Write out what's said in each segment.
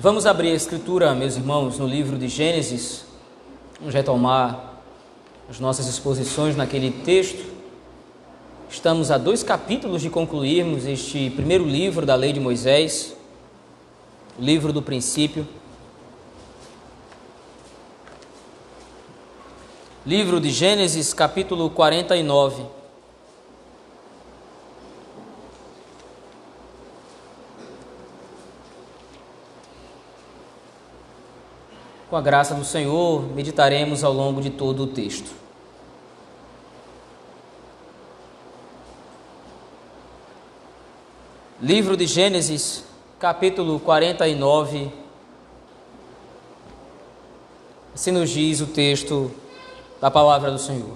Vamos abrir a Escritura, meus irmãos, no livro de Gênesis. Vamos retomar as nossas exposições naquele texto. Estamos a 2 capítulos de concluirmos este primeiro livro da Lei de Moisés, o livro do princípio. Livro de Gênesis, capítulo 49. Com a graça do Senhor, meditaremos ao longo de todo o texto. Livro de Gênesis, capítulo 49. Assim nos diz o texto da palavra do Senhor.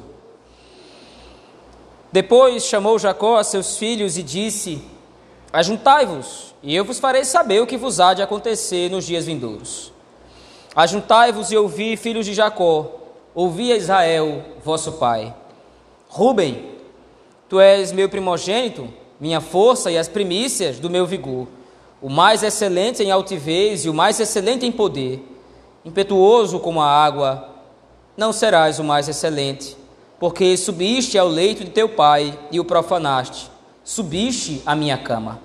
Depois chamou Jacó a seus filhos e disse: Ajuntai-vos, e eu vos farei saber o que vos há de acontecer nos dias vindouros. Ajuntai-vos e ouvi, filhos de Jacó, ouvi a Israel, vosso pai. Rubem, tu és meu primogênito, minha força e as primícias do meu vigor, o mais excelente em altivez e o mais excelente em poder, impetuoso como a água. Não serás o mais excelente, porque subiste ao leito de teu pai e o profanaste, subiste à minha cama.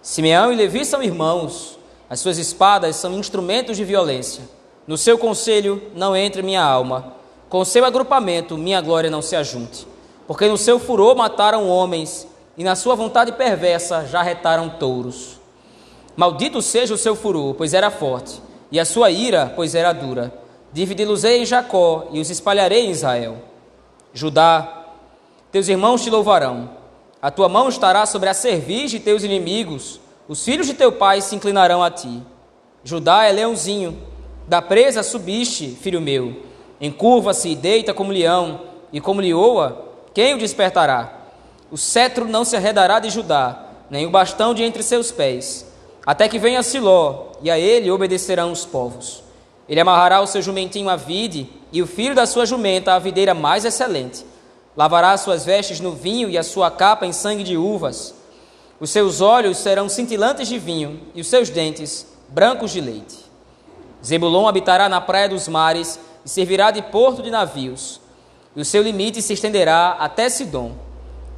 Simeão e Levi são irmãos, as suas espadas são instrumentos de violência. No seu conselho não entre minha alma, com seu agrupamento minha glória não se ajunte, porque no seu furor mataram homens e na sua vontade perversa jarretaram touros. Maldito seja o seu furor, pois era forte, e a sua ira, pois era dura. Dividi-los-ei em Jacó e os espalharei em Israel. Judá, teus irmãos te louvarão. A tua mão estará sobre a cerviz de teus inimigos. Os filhos de teu pai se inclinarão a ti. Judá é leãozinho. Da presa subiste, filho meu. Encurva-se e deita como leão, e como leoa, quem o despertará? O cetro não se arredará de Judá, nem o bastão de entre seus pés, até que venha Siló, e a ele obedecerão os povos. Ele amarrará o seu jumentinho à vide, e o filho da sua jumenta à videira mais excelente. Lavará suas vestes no vinho e a sua capa em sangue de uvas. Os seus olhos serão cintilantes de vinho, e os seus dentes brancos de leite. Zebulon habitará na praia dos mares e servirá de porto de navios. E o seu limite se estenderá até Sidom.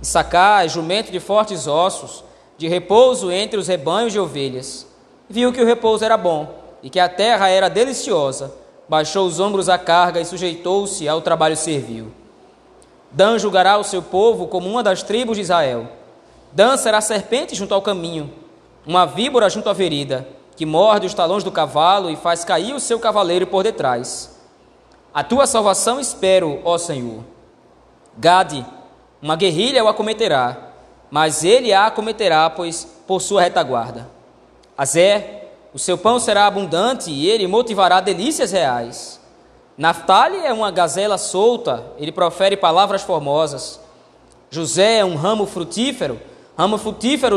Issacar é jumento de fortes ossos, de repouso entre os rebanhos de ovelhas. Viu que o repouso era bom e que a terra era deliciosa, baixou os ombros à carga e sujeitou-se ao trabalho servil. Dan julgará o seu povo como uma das tribos de Israel. Dan será serpente junto ao caminho, uma víbora junto à vereda, que morde os talões do cavalo e faz cair o seu cavaleiro por detrás. A tua salvação espero, ó Senhor. Gade, uma guerrilha o acometerá, mas ele a acometerá, pois por sua retaguarda. Aser, o seu pão será abundante e ele motivará delícias reais. Naftali é uma gazela solta, ele profere palavras formosas. José é um ramo frutífero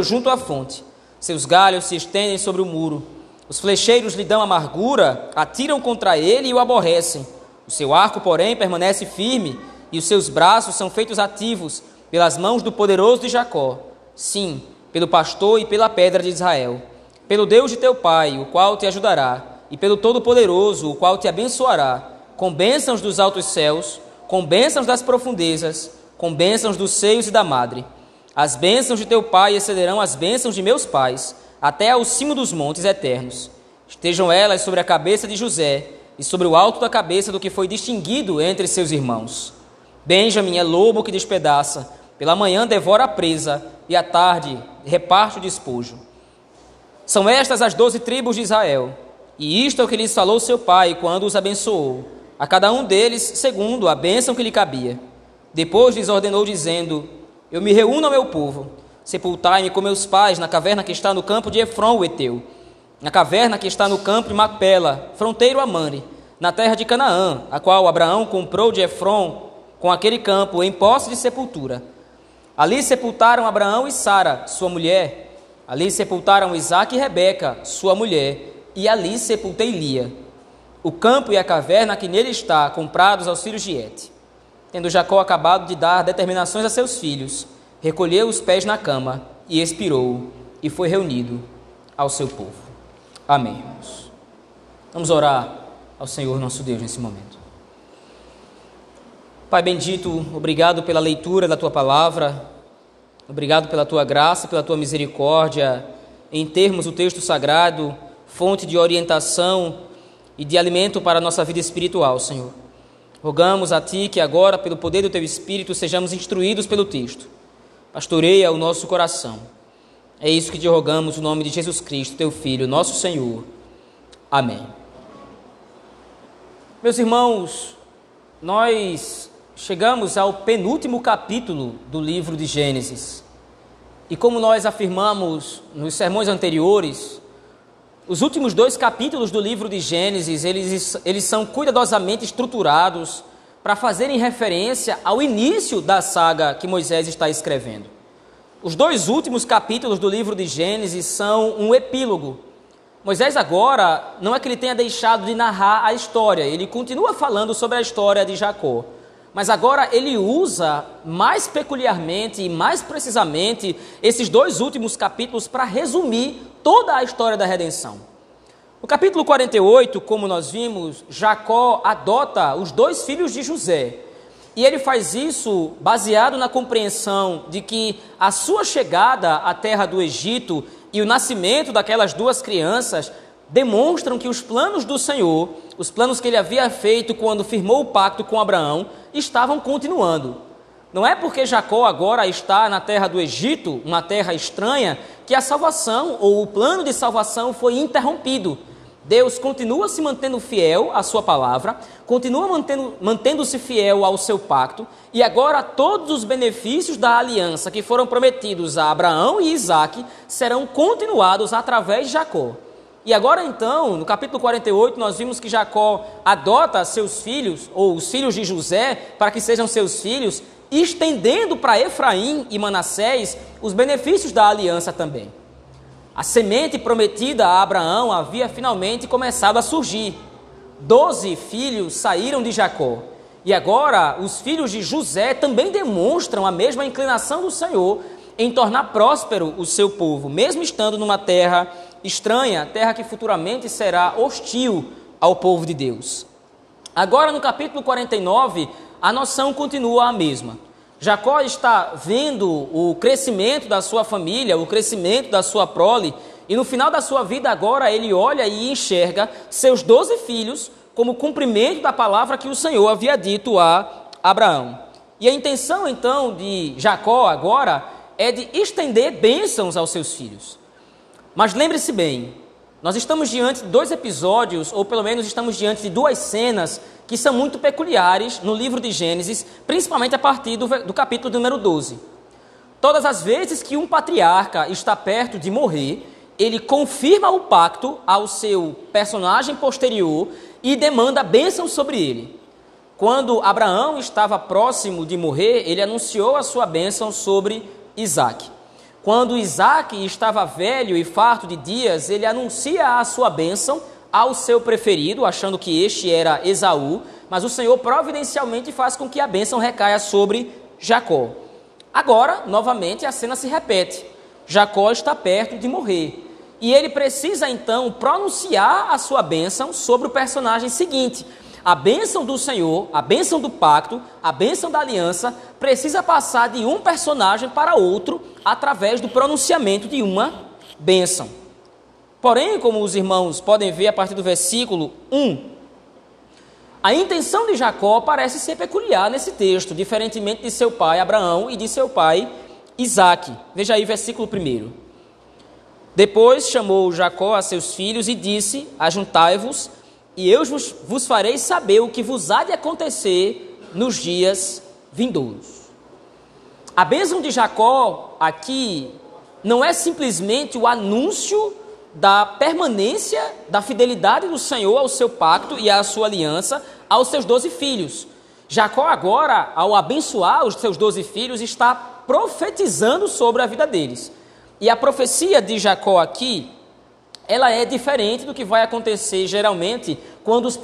junto à fonte. Seus galhos se estendem sobre o muro. Os flecheiros lhe dão amargura, atiram contra ele e o aborrecem. O seu arco, porém, permanece firme e os seus braços são feitos ativos pelas mãos do poderoso de Jacó. Sim, pelo pastor e pela pedra de Israel. Pelo Deus de teu pai, o qual te ajudará, e pelo Todo-Poderoso, o qual te abençoará, com bênçãos dos altos céus, com bênçãos das profundezas, com bênçãos dos seios e da madre. As bênçãos de teu pai excederão as bênçãos de meus pais, até ao cimo dos montes eternos. Estejam elas sobre a cabeça de José, e sobre o alto da cabeça do que foi distinguido entre seus irmãos. Benjamim é lobo que despedaça, pela manhã devora a presa, e à tarde reparte o despojo. São estas as 12 tribos de Israel, e isto é o que lhes falou seu pai quando os abençoou, a cada um deles segundo a bênção que lhe cabia. Depois lhes ordenou, dizendo: Eu me reúno ao meu povo, sepultai-me com meus pais na caverna que está no campo de Efron, o Eteu, na caverna que está no campo de Macpela, fronteiro a Mamre, na terra de Canaã, a qual Abraão comprou de Efron, com aquele campo em posse de sepultura. Ali sepultaram Abraão e Sara, sua mulher. Ali sepultaram Isaque e Rebeca, sua mulher, e ali sepultei Lia. O campo e a caverna que nele está, comprados aos filhos de Et. Tendo Jacó acabado de dar determinações a seus filhos, recolheu os pés na cama, e expirou, e foi reunido ao seu povo. Amém, irmãos. Vamos orar ao Senhor nosso Deus nesse momento. Pai bendito, obrigado pela leitura da Tua Palavra, obrigado pela Tua graça, pela Tua misericórdia, em termos o texto sagrado, fonte de orientação e de alimento para a nossa vida espiritual, Senhor. Rogamos a Ti que agora, pelo poder do Teu Espírito, sejamos instruídos pelo texto. Pastoreia o nosso coração. É isso que te rogamos, em nome de Jesus Cristo, Teu Filho, nosso Senhor. Amém. Meus irmãos, nós chegamos ao penúltimo capítulo do livro de Gênesis. E como nós afirmamos nos sermões anteriores, os últimos 2 capítulos do livro de Gênesis, eles são cuidadosamente estruturados para fazerem referência ao início da saga que Moisés está escrevendo. Os 2 últimos capítulos do livro de Gênesis são um epílogo. Moisés agora, não é que ele tenha deixado de narrar a história, ele continua falando sobre a história de Jacó. Mas agora ele usa mais peculiarmente e mais precisamente esses 2 últimos capítulos para resumir toda a história da redenção. No capítulo 48, como nós vimos, Jacó adota os 2 filhos de José. E ele faz isso baseado na compreensão de que a sua chegada à terra do Egito e o nascimento daquelas 2 crianças demonstram que os planos do Senhor, os planos que ele havia feito quando firmou o pacto com Abraão, estavam continuando. Não é porque Jacó agora está na terra do Egito, uma terra estranha, que a salvação ou o plano de salvação foi interrompido. Deus continua se mantendo fiel à sua palavra, continua mantendo-se fiel ao seu pacto, e agora todos os benefícios da aliança que foram prometidos a Abraão e Isaque serão continuados através de Jacó. E agora então, no capítulo 48, nós vimos que Jacó adota seus filhos, ou os filhos de José, para que sejam seus filhos, estendendo para Efraim e Manassés os benefícios da aliança também. A semente prometida a Abraão havia finalmente começado a surgir. 12 filhos saíram de Jacó. E agora, os filhos de José também demonstram a mesma inclinação do Senhor em tornar próspero o seu povo, mesmo estando numa terra estranha, terra que futuramente será hostil ao povo de Deus. Agora, no capítulo 49, a noção continua a mesma. Jacó está vendo o crescimento da sua família, o crescimento da sua prole, e no final da sua vida agora ele olha e enxerga seus 12 filhos como cumprimento da palavra que o Senhor havia dito a Abraão. E a intenção então de Jacó agora é de estender bênçãos aos seus filhos. Mas lembre-se bem, nós estamos diante de 2 episódios, ou pelo menos estamos diante de 2 cenas que são muito peculiares no livro de Gênesis, principalmente a partir do capítulo número 12. Todas as vezes que um patriarca está perto de morrer, ele confirma o pacto ao seu personagem posterior e demanda bênção sobre ele. Quando Abraão estava próximo de morrer, ele anunciou a sua bênção sobre Isaque. Quando Isaque estava velho e farto de dias, ele anuncia a sua bênção ao seu preferido, achando que este era Esaú, mas o Senhor providencialmente faz com que a bênção recaia sobre Jacó. Agora, novamente, a cena se repete. Jacó está perto de morrer. E ele precisa, então, pronunciar a sua bênção sobre o personagem seguinte. A bênção do Senhor, a bênção do pacto, a bênção da aliança, precisa passar de um personagem para outro através do pronunciamento de uma bênção. Porém, como os irmãos podem ver a partir do versículo 1, a intenção de Jacó parece ser peculiar nesse texto, diferentemente de seu pai Abraão e de seu pai Isaque. Veja aí versículo 1. Depois chamou Jacó a seus filhos e disse: Ajuntai-vos, e eu vos farei saber o que vos há de acontecer nos dias vindouros. A bênção de Jacó aqui não é simplesmente o anúncio da permanência da fidelidade do Senhor ao seu pacto e à sua aliança aos seus 12 filhos. Jacó agora, ao abençoar os seus 12 filhos, está profetizando sobre a vida deles. E a profecia de Jacó aqui, ela é diferente do que vai acontecer geralmente quando os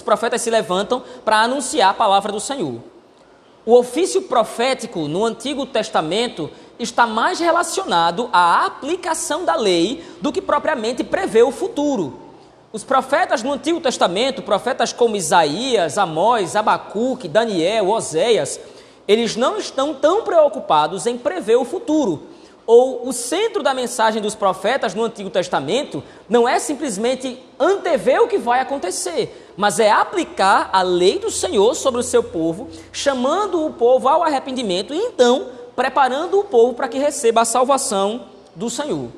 profetas se levantam para anunciar a palavra do Senhor. O ofício profético no Antigo Testamento está mais relacionado à aplicação da lei do que propriamente prever o futuro. Os profetas no Antigo Testamento, profetas como Isaías, Amós, Abacuque, Daniel, Oséias, eles não estão tão preocupados em prever o futuro. Ou o centro da mensagem dos profetas no Antigo Testamento não é simplesmente antever o que vai acontecer, mas é aplicar a lei do Senhor sobre o seu povo, chamando o povo ao arrependimento e então preparando o povo para que receba a salvação do Senhor.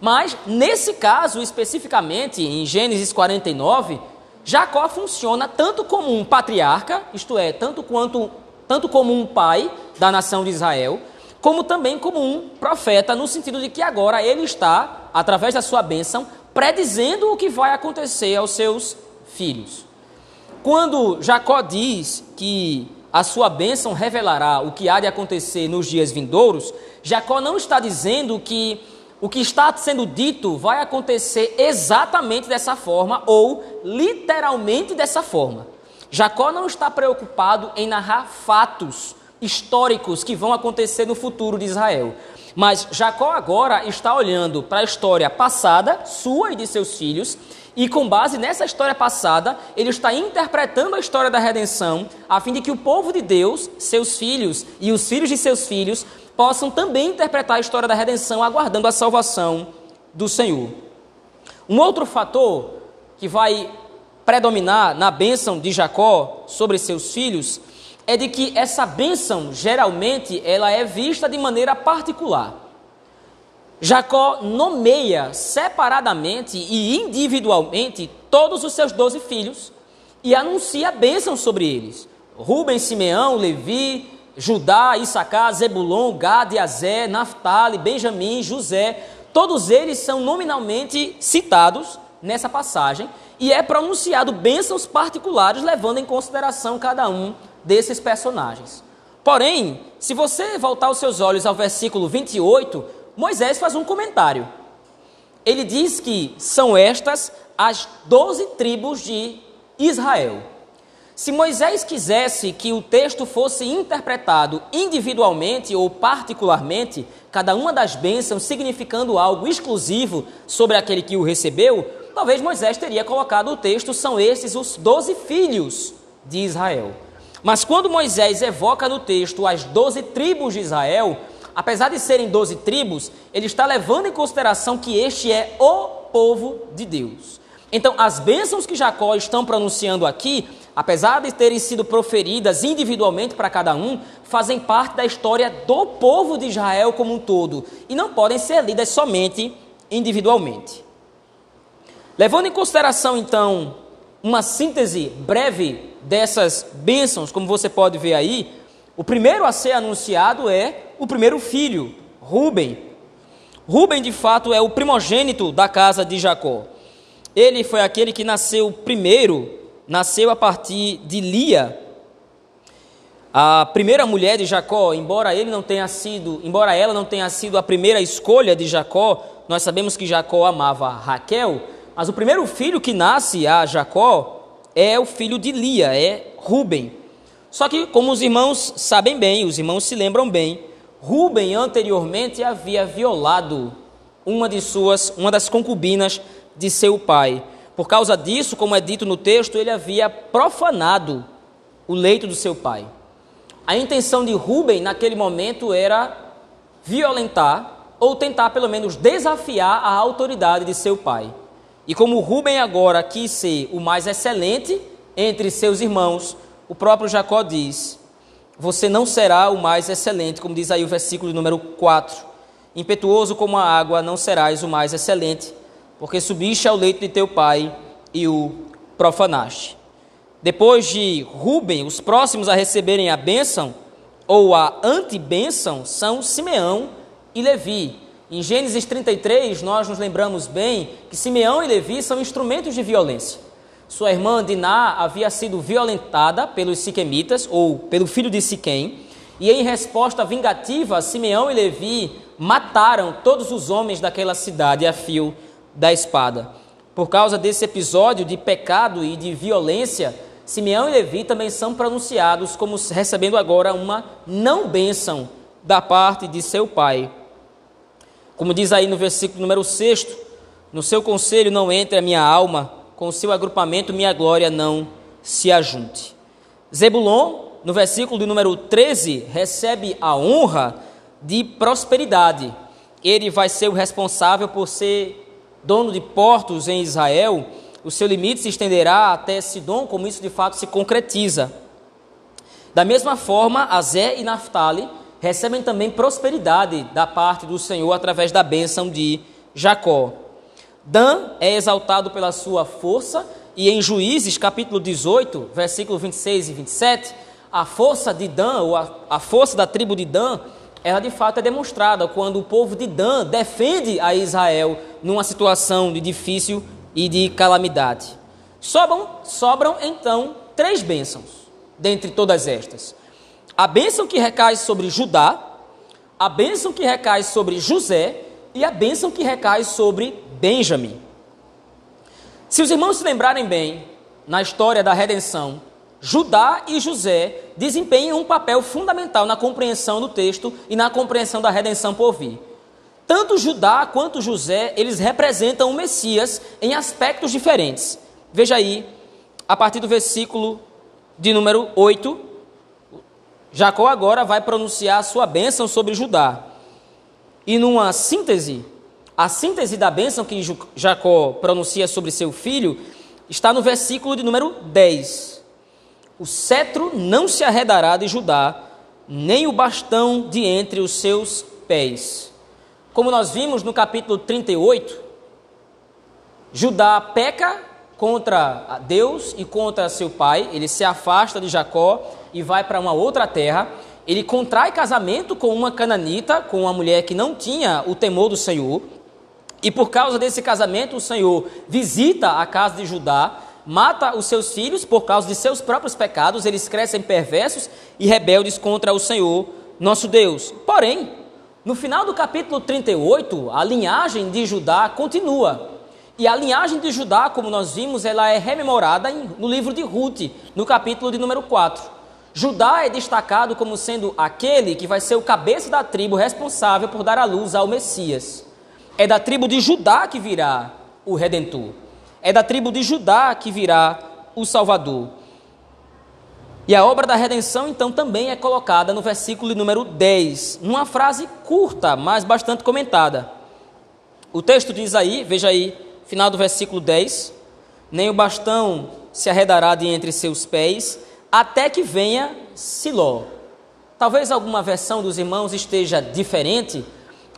Mas, nesse caso, especificamente, em Gênesis 49, Jacó funciona tanto como um patriarca, isto é, tanto como um pai da nação de Israel, como também como um profeta, no sentido de que agora ele está, através da sua bênção, predizendo o que vai acontecer aos seus filhos. Quando Jacó diz que a sua bênção revelará o que há de acontecer nos dias vindouros, Jacó não está dizendo que o que está sendo dito vai acontecer exatamente dessa forma ou literalmente dessa forma. Jacó não está preocupado em narrar fatos históricos que vão acontecer no futuro de Israel. Mas Jacó agora está olhando para a história passada, sua e de seus filhos, e com base nessa história passada, ele está interpretando a história da redenção, a fim de que o povo de Deus, seus filhos e os filhos de seus filhos, possam também interpretar a história da redenção, aguardando a salvação do Senhor. Um outro fator que vai predominar na bênção de Jacó sobre seus filhos é de que essa bênção, geralmente, ela é vista de maneira particular. Jacó nomeia separadamente e individualmente todos os seus 12 filhos e anuncia a bênção sobre eles. Rubem, Simeão, Levi, Judá, Issacar, Zebulon, Gade, Aser, Naftali, Benjamim, José, todos eles são nominalmente citados nessa passagem e é pronunciado bênçãos particulares levando em consideração cada um desses personagens. Porém, se você voltar os seus olhos ao versículo 28, Moisés faz um comentário. Ele diz que são estas as 12 tribos de Israel. Se Moisés quisesse que o texto fosse interpretado individualmente ou particularmente, cada uma das bênçãos significando algo exclusivo sobre aquele que o recebeu, talvez Moisés teria colocado o texto, são estes os 12 filhos de Israel. Mas quando Moisés evoca no texto as 12 tribos de Israel, apesar de serem 12 tribos, ele está levando em consideração que este é o povo de Deus. Então, as bênçãos que Jacó estão pronunciando aqui, apesar de terem sido proferidas individualmente para cada um, fazem parte da história do povo de Israel como um todo e não podem ser lidas somente individualmente. Levando em consideração, então, uma síntese breve dessas bênçãos, como você pode ver aí, o primeiro a ser anunciado é o primeiro filho, Rúben. Rúben, de fato, é o primogênito da casa de Jacó. Ele foi aquele que nasceu primeiro, nasceu a partir de Lia, a primeira mulher de Jacó. Embora ela não tenha sido a primeira escolha de Jacó, nós sabemos que Jacó amava Raquel, mas o primeiro filho que nasce a Jacó é o filho de Lia, é Rúben. Só que, como os irmãos sabem bem, os irmãos se lembram bem, Rúben anteriormente havia violado uma das concubinas de seu pai. Por causa disso, como é dito no texto, ele havia profanado o leito do seu pai. A intenção de Rúben naquele momento era violentar ou tentar pelo menos desafiar a autoridade de seu pai. E como Rúben agora quis ser o mais excelente entre seus irmãos, o próprio Jacó diz: você não será o mais excelente, como diz aí o versículo número 4. Impetuoso como a água, não serás o mais excelente, porque subiste ao leito de teu pai e o profanaste. Depois de Rúben, os próximos a receberem a bênção, ou a antibênção, são Simeão e Levi. Em Gênesis 33, nós nos lembramos bem que Simeão e Levi são instrumentos de violência. Sua irmã Diná havia sido violentada pelos siquemitas, ou pelo filho de Siquém, e em resposta vingativa, Simeão e Levi mataram todos os homens daquela cidade a fio da espada. Por causa desse episódio de pecado e de violência, Simeão e Levi também são pronunciados como recebendo agora uma não-bênção da parte de seu pai. Como diz aí no versículo número 6, no seu conselho não entre a minha alma, com o seu agrupamento minha glória não se ajunte. Zebulon, no versículo de número 13, recebe a honra de prosperidade. Ele vai ser o responsável por ser dono de portos em Israel. O seu limite se estenderá até Sidom, como isso de fato se concretiza. Da mesma forma, Aser e Naftali recebem também prosperidade da parte do Senhor através da bênção de Jacó. Dan é exaltado pela sua força, e em Juízes, capítulo 18, versículo 26 e 27, a força de Dan, ou a força da tribo de Dan, ela de fato é demonstrada quando o povo de Dan defende a Israel numa situação de difícil e de calamidade. Sobram então três bênçãos dentre todas estas: a bênção que recai sobre Judá, a bênção que recai sobre José e a bênção que recai sobre Benjamim. Se os irmãos se lembrarem bem, na história da redenção, Judá e José desempenham um papel fundamental na compreensão do texto e na compreensão da redenção por vir. Tanto Judá quanto José, eles representam o Messias em aspectos diferentes. Veja aí, a partir do versículo de número 8, Jacó agora vai pronunciar a sua bênção sobre Judá. E numa síntese, a síntese da bênção que Jacó pronuncia sobre seu filho está no versículo de número 10. O cetro não se arredará de Judá, nem o bastão de entre os seus pés. Como nós vimos no capítulo 38, Judá peca contra Deus e contra seu pai, ele se afasta de Jacó e vai para uma outra terra, ele contrai casamento com uma cananita, com uma mulher que não tinha o temor do Senhor, e por causa desse casamento o Senhor visita a casa de Judá, mata os seus filhos por causa de seus próprios pecados, eles crescem perversos e rebeldes contra o Senhor, nosso Deus. Porém, no final do capítulo 38, a linhagem de Judá continua. E a linhagem de Judá, como nós vimos, ela é rememorada no livro de Ruth, no capítulo de número 4. Judá é destacado como sendo aquele que vai ser o cabeça da tribo responsável por dar à luz ao Messias. É da tribo de Judá que virá o Redentor. É da tribo de Judá que virá o Salvador. E a obra da redenção, então, também é colocada no versículo número 10, numa frase curta, mas bastante comentada. O texto diz aí, veja aí, final do versículo 10, nem o bastão se arredará de entre seus pés, até que venha Siló. Talvez alguma versão dos irmãos esteja diferente,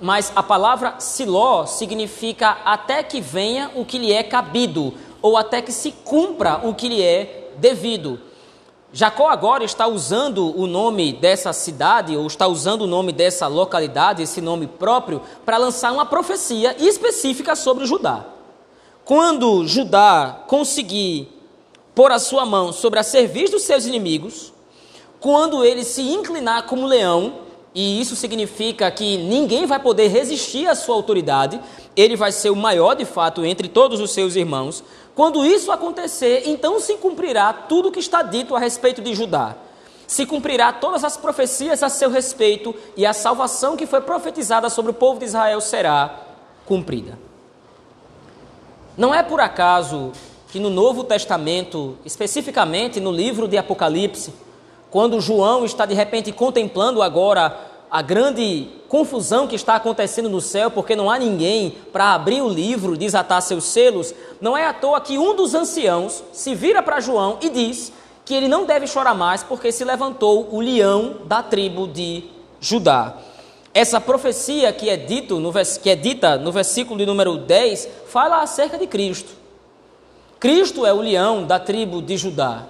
mas a palavra Siló significa até que venha o que lhe é cabido, ou até que se cumpra o que lhe é devido. Jacó agora está usando o nome dessa cidade, ou está usando o nome dessa localidade, esse nome próprio, para lançar uma profecia específica sobre Judá. Quando Judá conseguir pôr a sua mão sobre a cerviz dos seus inimigos, quando ele se inclinar como leão, e isso significa que ninguém vai poder resistir à sua autoridade, ele vai ser o maior de fato entre todos os seus irmãos. Quando isso acontecer, então se cumprirá tudo o que está dito a respeito de Judá. Se cumprirá todas as profecias a seu respeito e a salvação que foi profetizada sobre o povo de Israel será cumprida. Não é por acaso que no Novo Testamento, especificamente no livro de Apocalipse, quando João está de repente contemplando agora a grande confusão que está acontecendo no céu, porque não há ninguém para abrir o livro, desatar seus selos, não é à toa que um dos anciãos se vira para João e diz que ele não deve chorar mais porque se levantou o leão da tribo de Judá. Essa profecia que é dita no versículo de número 10 fala acerca de Cristo. Cristo é o leão da tribo de Judá.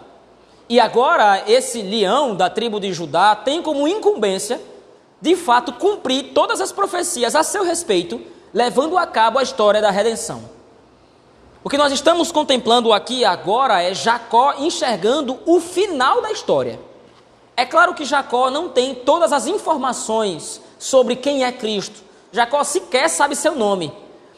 E agora esse leão da tribo de Judá tem como incumbência, de fato, cumprir todas as profecias a seu respeito, levando a cabo a história da redenção. O que nós estamos contemplando aqui agora é Jacó enxergando o final da história. É claro que Jacó não tem todas as informações sobre quem é Cristo. Jacó sequer sabe seu nome,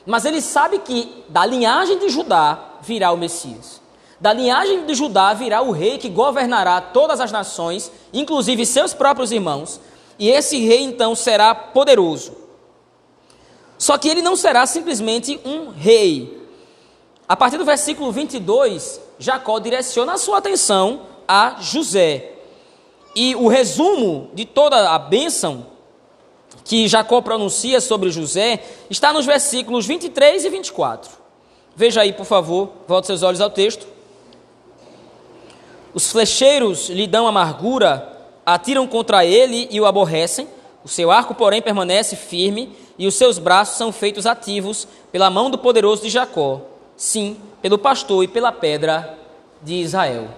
mas ele sabe que da linhagem de Judá virá o Messias. Da linhagem de Judá virá o rei que governará todas as nações, inclusive seus próprios irmãos, e esse rei então será poderoso. Só que ele não será simplesmente um rei. A partir do versículo 22, Jacó direciona a sua atenção a José. E o resumo de toda a bênção que Jacó pronuncia sobre José está nos versículos 23 e 24. Veja aí, por favor, volte seus olhos ao texto. Os flecheiros lhe dão amargura, atiram contra ele e o aborrecem. O seu arco, porém, permanece firme e os seus braços são feitos ativos pela mão do poderoso de Jacó. Sim, pelo pastor e pela pedra de Israel.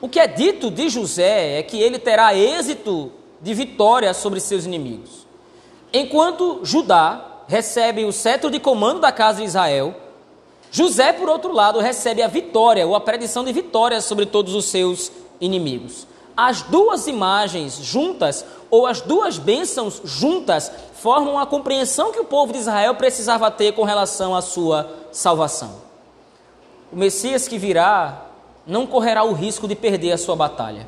O que é dito de José é que ele terá êxito de vitória sobre seus inimigos. Enquanto Judá recebe o cetro de comando da casa de Israel, José, por outro lado, recebe a vitória, ou a predição de vitória sobre todos os seus inimigos. As duas imagens juntas, ou as duas bênçãos juntas, formam a compreensão que o povo de Israel precisava ter com relação à sua salvação. O Messias que virá não correrá o risco de perder a sua batalha.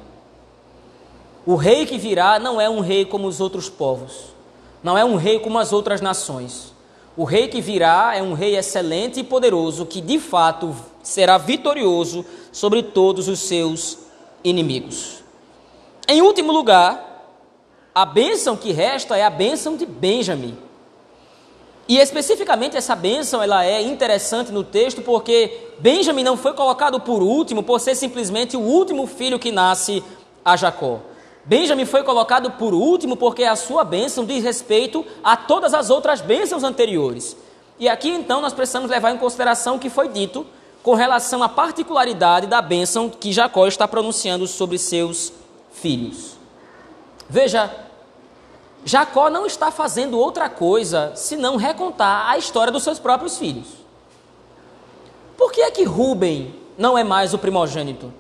O rei que virá não é um rei como os outros povos, não é um rei como as outras nações. O rei que virá é um rei excelente e poderoso, que de fato será vitorioso sobre todos os seus inimigos. Em último lugar, a bênção que resta é a bênção de Benjamim. E especificamente essa bênção ela é interessante no texto porque Benjamim não foi colocado por último por ser simplesmente o último filho que nasce a Jacó. Benjamim foi colocado por último porque a sua bênção diz respeito a todas as outras bênçãos anteriores. E aqui então nós precisamos levar em consideração o que foi dito com relação à particularidade da bênção que Jacó está pronunciando sobre seus filhos. Veja, Jacó não está fazendo outra coisa senão recontar a história dos seus próprios filhos. Por que é que Rubem não é mais o primogênito?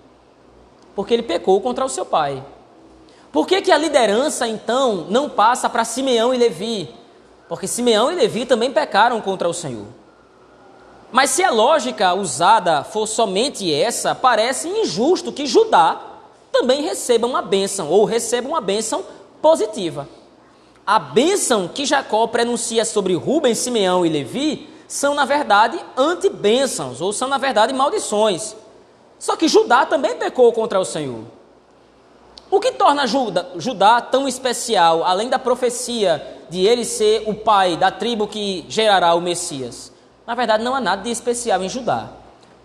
Porque ele pecou contra o seu pai. Por que é que a liderança então não passa para Simeão e Levi? Porque Simeão e Levi também pecaram contra o Senhor. Mas se a lógica usada for somente essa, parece injusto que Judá também receba uma bênção, ou receba uma bênção positiva. A bênção que Jacó pronuncia sobre Rubem, Simeão e Levi são, na verdade, antibênçãos, ou são, na verdade, maldições. Só que Judá também pecou contra o Senhor. O que torna Judá tão especial, além da profecia de ele ser o pai da tribo que gerará o Messias? Na verdade, não há nada de especial em Judá.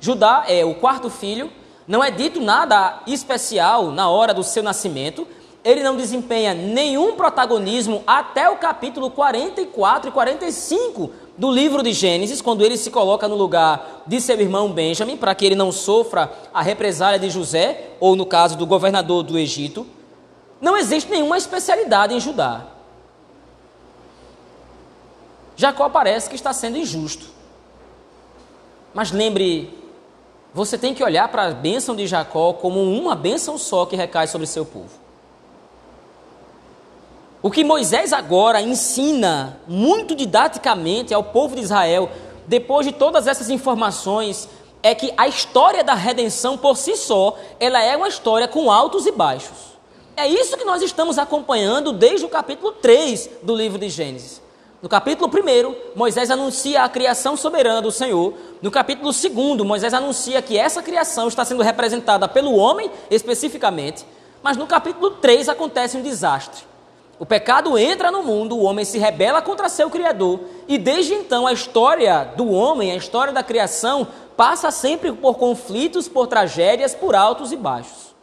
Judá é o quarto filho, não é dito nada especial na hora do seu nascimento. Ele não desempenha nenhum protagonismo até o capítulo 44 e 45 do livro de Gênesis, quando ele se coloca no lugar de seu irmão Benjamim, para que ele não sofra a represália de José, ou no caso do governador do Egito. Não existe nenhuma especialidade em Judá. Jacó parece que está sendo injusto. Mas lembre, você tem que olhar para a bênção de Jacó como uma bênção só que recai sobre seu povo. O que Moisés agora ensina muito didaticamente ao povo de Israel, depois de todas essas informações, é que a história da redenção por si só, ela é uma história com altos e baixos. É isso que nós estamos acompanhando desde o capítulo 3 do livro de Gênesis. No capítulo 1, Moisés anuncia a criação soberana do Senhor. No capítulo 2, Moisés anuncia que essa criação está sendo representada pelo homem, especificamente. Mas no capítulo 3 acontece um desastre. O pecado entra no mundo, o homem se rebela contra seu Criador, e desde então a história do homem, a história da criação, passa sempre por conflitos, por tragédias, por altos e baixos.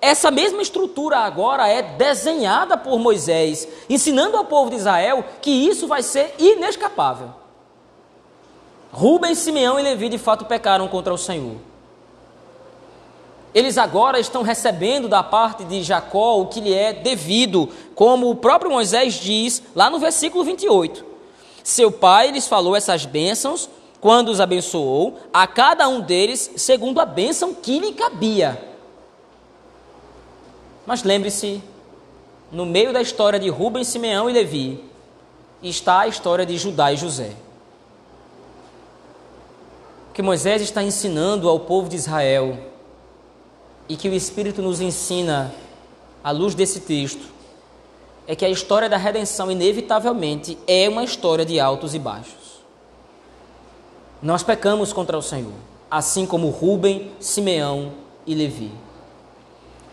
Essa mesma estrutura agora é desenhada por Moisés, ensinando ao povo de Israel que isso vai ser inescapável. Rubem, Simeão e Levi de fato pecaram contra o Senhor. Eles agora estão recebendo da parte de Jacó o que lhe é devido, como o próprio Moisés diz lá no versículo 28. Seu pai lhes falou essas bênçãos quando os abençoou, a cada um deles segundo a bênção que lhe cabia. Mas lembre-se, no meio da história de Rubem, Simeão e Levi, está a história de Judá e José. O que Moisés está ensinando ao povo de Israel e que o Espírito nos ensina à luz desse texto é que a história da redenção inevitavelmente é uma história de altos e baixos. Nós pecamos contra o Senhor, assim como Rubem, Simeão e Levi.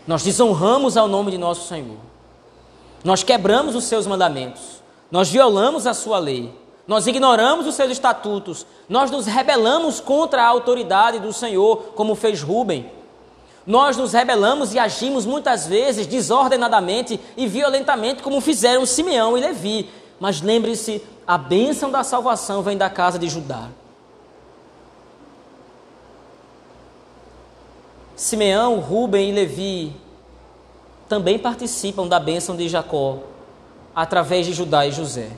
Nós desonramos ao nome de nosso Senhor. Nós quebramos os seus mandamentos. Nós violamos a sua lei. Nós ignoramos os seus estatutos. Nós nos rebelamos contra a autoridade do Senhor, como fez Rubem. Nós nos rebelamos e agimos muitas vezes desordenadamente e violentamente, como fizeram Simeão e Levi. Mas lembre-se, a bênção da salvação vem da casa de Judá. Simeão, Rubem e Levi também participam da bênção de Jacó através de Judá e José.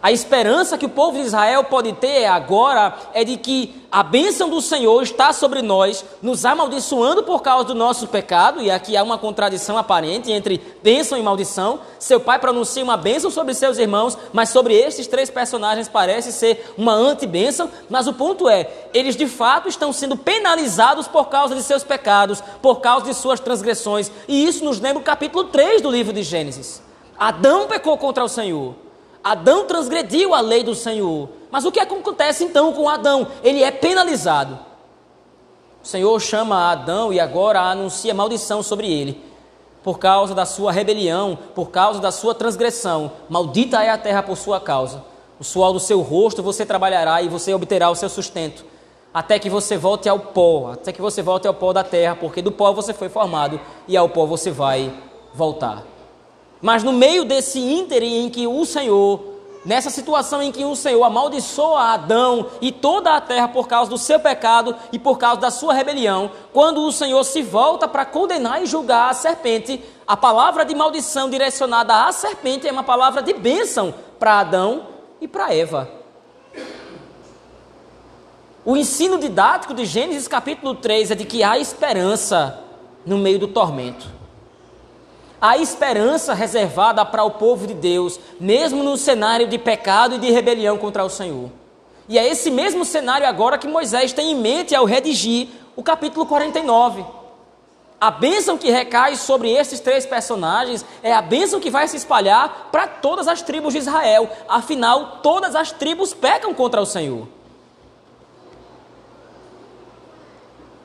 A esperança que o povo de Israel pode ter agora é de que a bênção do Senhor está sobre nós, nos amaldiçoando por causa do nosso pecado, e aqui há uma contradição aparente entre bênção e maldição. Seu pai pronuncia uma bênção sobre seus irmãos, mas sobre estes três personagens parece ser uma anti-bênção, mas o ponto é, eles de fato estão sendo penalizados por causa de seus pecados, por causa de suas transgressões, e isso nos lembra o capítulo 3 do livro de Gênesis. Adão pecou contra o Senhor. Adão transgrediu a lei do Senhor. Mas o que acontece então com Adão? Ele é penalizado. O Senhor chama Adão e agora anuncia maldição sobre ele, por causa da sua rebelião, por causa da sua transgressão. Maldita é a terra por sua causa. O suor do seu rosto você trabalhará e você obterá o seu sustento, até que você volte ao pó, até que você volte ao pó da terra, porque do pó você foi formado e ao pó você vai voltar. Mas no meio desse ínterim em que o Senhor, nessa situação em que o Senhor amaldiçoa Adão e toda a terra por causa do seu pecado e por causa da sua rebelião, quando o Senhor se volta para condenar e julgar a serpente, a palavra de maldição direcionada à serpente é uma palavra de bênção para Adão e para Eva. O ensino didático de Gênesis capítulo 3 é de que há esperança no meio do tormento. A esperança reservada para o povo de Deus, mesmo no cenário de pecado e de rebelião contra o Senhor. E é esse mesmo cenário agora que Moisés tem em mente ao redigir o capítulo 49. A bênção que recai sobre esses três personagens é a bênção que vai se espalhar para todas as tribos de Israel. Afinal, todas as tribos pecam contra o Senhor.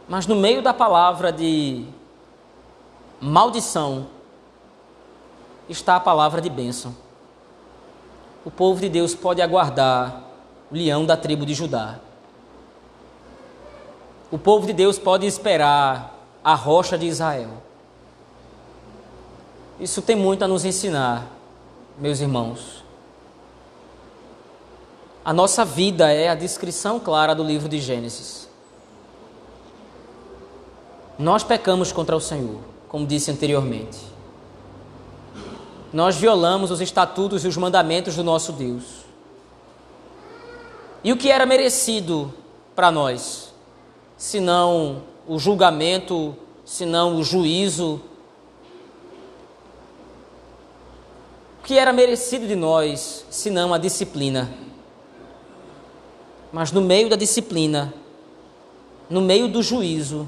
Mas no meio da palavra de maldição está a palavra de bênção. O povo de Deus pode aguardar o leão da tribo de Judá. O povo de Deus pode esperar a rocha de Israel. Isso tem muito a nos ensinar, meus irmãos. A nossa vida é a descrição clara do livro de Gênesis. Nós pecamos contra o Senhor, como disse anteriormente. Nós violamos os estatutos e os mandamentos do nosso Deus. E o que era merecido para nós, senão o julgamento, senão o juízo? O que era merecido de nós, senão a disciplina? Mas no meio da disciplina, no meio do juízo,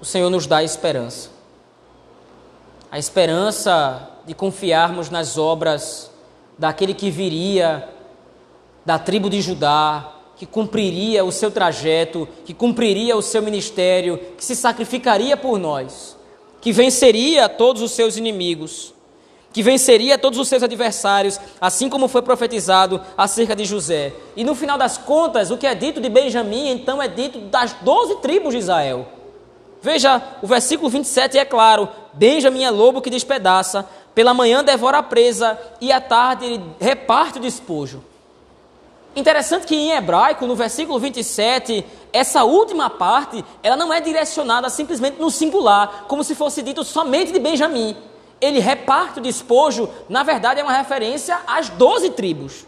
o Senhor nos dá a esperança. A esperança de confiarmos nas obras daquele que viria da tribo de Judá, que cumpriria o seu trajeto, que cumpriria o seu ministério, que se sacrificaria por nós, que venceria todos os seus inimigos, que venceria todos os seus adversários, assim como foi profetizado acerca de José. E no final das contas, o que é dito de Benjamim, então é dito das 12 tribos de Israel. Veja, o versículo 27 é claro: Benjamim é lobo que despedaça, pela manhã devora a presa e à tarde ele reparte o despojo. Interessante que em hebraico, no versículo 27, essa última parte, ela não é direcionada simplesmente no singular, como se fosse dito somente de Benjamim. Ele reparte o despojo, na verdade é uma referência às 12 tribos.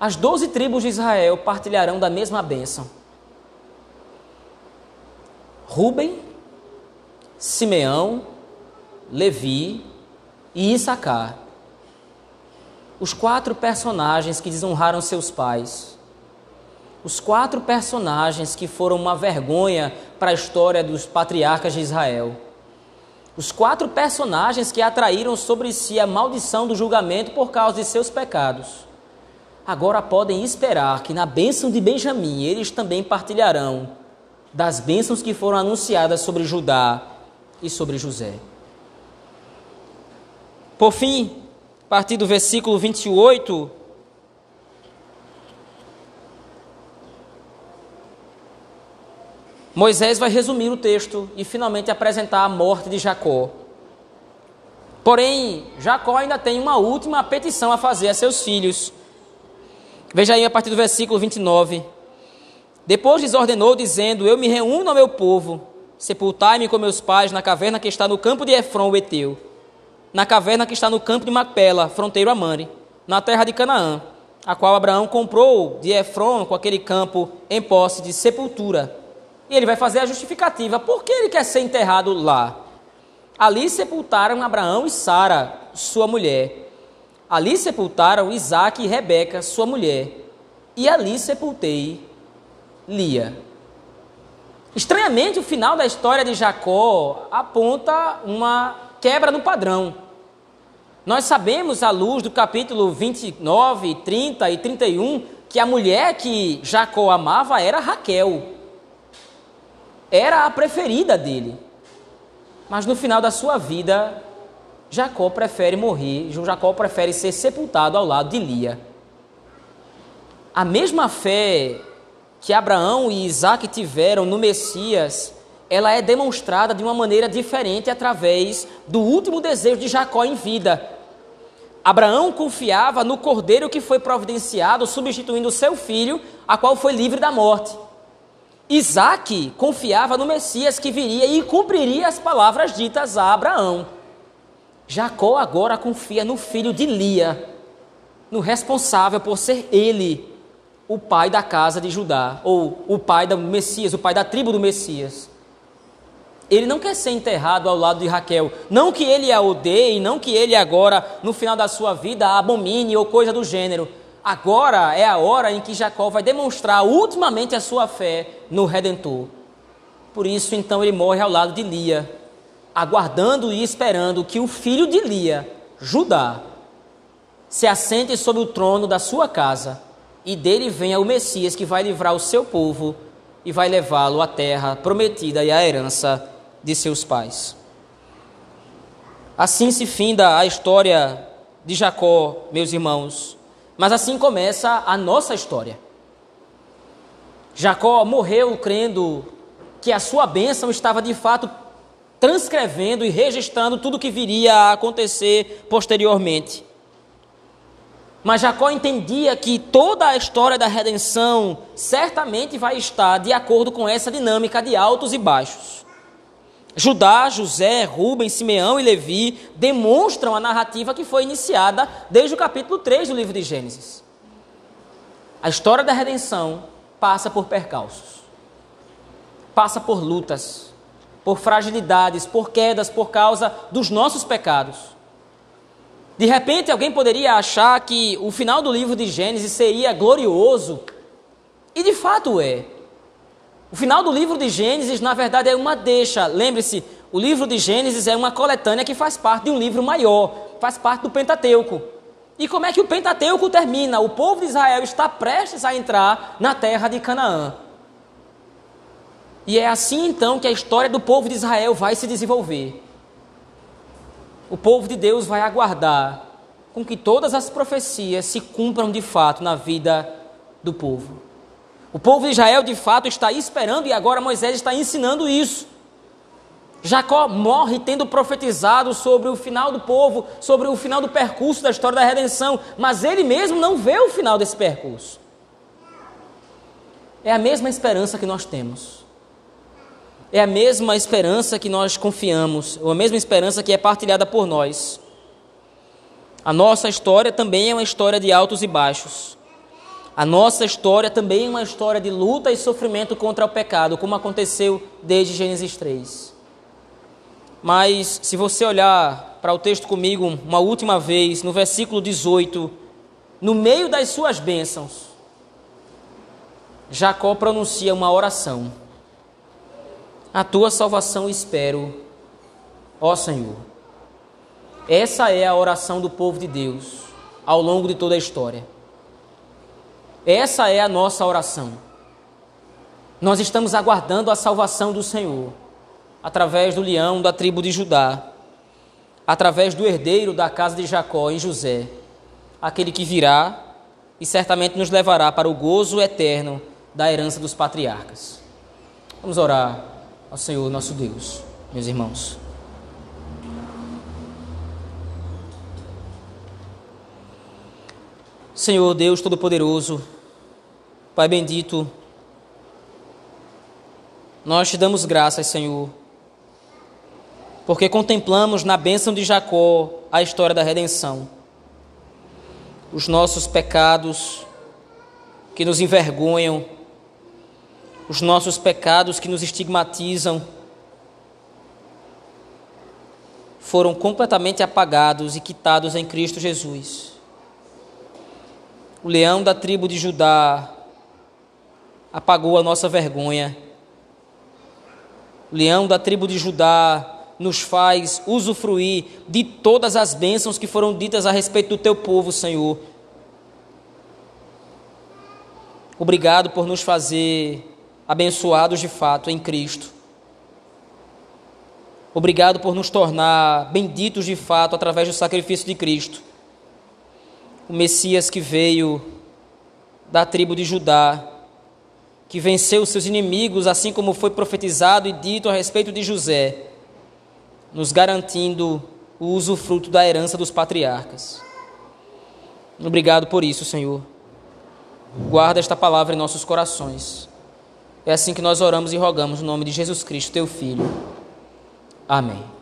As 12 tribos de Israel partilharão da mesma bênção. Rubem, Simeão, Levi e Issacar, os 4 personagens que desonraram seus pais, os quatro personagens que foram uma vergonha para a história dos patriarcas de Israel. Os quatro personagens que atraíram sobre si a maldição do julgamento por causa de seus pecados. Agora podem esperar que na bênção de Benjamim eles também partilharão das bênçãos que foram anunciadas sobre Judá e sobre José. Por fim, a partir do versículo 28, Moisés vai resumir o texto e finalmente apresentar a morte de Jacó. Porém, Jacó ainda tem uma última petição a fazer a seus filhos. Veja aí a partir do versículo 29. Depois lhes ordenou, dizendo: eu me reúno ao meu povo, sepultai-me com meus pais na caverna que está no campo de Efron, o Eteu, na caverna que está no campo de Macpela, fronteiro a Mamre, na terra de Canaã, a qual Abraão comprou de Efron com aquele campo em posse de sepultura. E ele vai fazer a justificativa, por que ele quer ser enterrado lá? Ali sepultaram Abraão e Sara, sua mulher. Ali sepultaram Isaque e Rebeca, sua mulher. E ali sepultei Lia. Estranhamente, o final da história de Jacó aponta uma quebra no padrão. Nós sabemos, à luz do capítulo 29, 30 e 31, que a mulher que Jacó amava era Raquel. Era a preferida dele. Mas no final da sua vida, Jacó prefere morrer, Jacó prefere ser sepultado ao lado de Lia. A mesma fé que Abraão e Isaque tiveram no Messias, ela é demonstrada de uma maneira diferente através do último desejo de Jacó em vida. Abraão confiava no cordeiro que foi providenciado, substituindo seu filho, a qual foi livre da morte. Isaque confiava no Messias que viria e cumpriria as palavras ditas a Abraão. Jacó agora confia no filho de Lia, no responsável por ser ele o pai da casa de Judá, ou o pai do Messias, o pai da tribo do Messias. Ele não quer ser enterrado ao lado de Raquel, não que ele a odeie, não que ele agora, no final da sua vida, a abomine ou coisa do gênero. Agora é a hora em que Jacó vai demonstrar ultimamente a sua fé no Redentor. Por isso, então, ele morre ao lado de Lia, aguardando e esperando que o filho de Lia, Judá, se assente sobre o trono da sua casa e dele venha o Messias que vai livrar o seu povo e vai levá-lo à terra prometida e à herança de seus pais. Assim se finda a história de Jacó, meus irmãos. Mas assim começa a nossa história. Jacó morreu crendo que a sua bênção estava de fato transcrevendo e registrando tudo o que viria a acontecer posteriormente. Mas Jacó entendia que toda a história da redenção certamente vai estar de acordo com essa dinâmica de altos e baixos. Judá, José, Rubem, Simeão e Levi demonstram a narrativa que foi iniciada desde o capítulo 3 do livro de Gênesis. A história da redenção passa por percalços, passa por lutas, por fragilidades, por quedas, por causa dos nossos pecados. De repente, alguém poderia achar que o final do livro de Gênesis seria glorioso, e de fato é. O final do livro de Gênesis, na verdade, é uma deixa. Lembre-se, o livro de Gênesis é uma coletânea que faz parte de um livro maior, faz parte do Pentateuco. E como é que o Pentateuco termina? O povo de Israel está prestes a entrar na terra de Canaã. E é assim, então, que a história do povo de Israel vai se desenvolver. O povo de Deus vai aguardar com que todas as profecias se cumpram de fato na vida do povo. O povo de Israel, de fato, está esperando e agora Moisés está ensinando isso. Jacó morre tendo profetizado sobre o final do povo, sobre o final do percurso da história da redenção, mas ele mesmo não vê o final desse percurso. É a mesma esperança que nós temos. É a mesma esperança que nós confiamos, ou a mesma esperança que é partilhada por nós. A nossa história também é uma história de altos e baixos. A nossa história também é uma história de luta e sofrimento contra o pecado, como aconteceu desde Gênesis 3. Mas, se você olhar para o texto comigo uma última vez, no versículo 18, no meio das suas bênçãos, Jacó pronuncia uma oração. A tua salvação espero, ó Senhor. Essa é a oração do povo de Deus ao longo de toda a história. Essa é a nossa oração. Nós estamos aguardando a salvação do Senhor, através do leão da tribo de Judá, através do herdeiro da casa de Jacó em José, aquele que virá e certamente nos levará para o gozo eterno da herança dos patriarcas. Vamos orar ao Senhor nosso Deus, meus irmãos. Senhor Deus Todo-Poderoso, Pai bendito, nós te damos graças, Senhor, porque contemplamos na bênção de Jacó a história da redenção. Os nossos pecados que nos envergonham, os nossos pecados que nos estigmatizam, foram completamente apagados e quitados em Cristo Jesus. O leão da tribo de Judá apagou a nossa vergonha. O leão da tribo de Judá nos faz usufruir de todas as bênçãos que foram ditas a respeito do teu povo, Senhor. Obrigado por nos fazer abençoados de fato em Cristo. Obrigado por nos tornar benditos de fato através do sacrifício de Cristo, o Messias que veio da tribo de Judá, que venceu seus inimigos, assim como foi profetizado e dito a respeito de José, nos garantindo o usufruto da herança dos patriarcas. Obrigado por isso, Senhor. Guarda esta palavra em nossos corações. É assim que nós oramos e rogamos no nome de Jesus Cristo, teu Filho. Amém.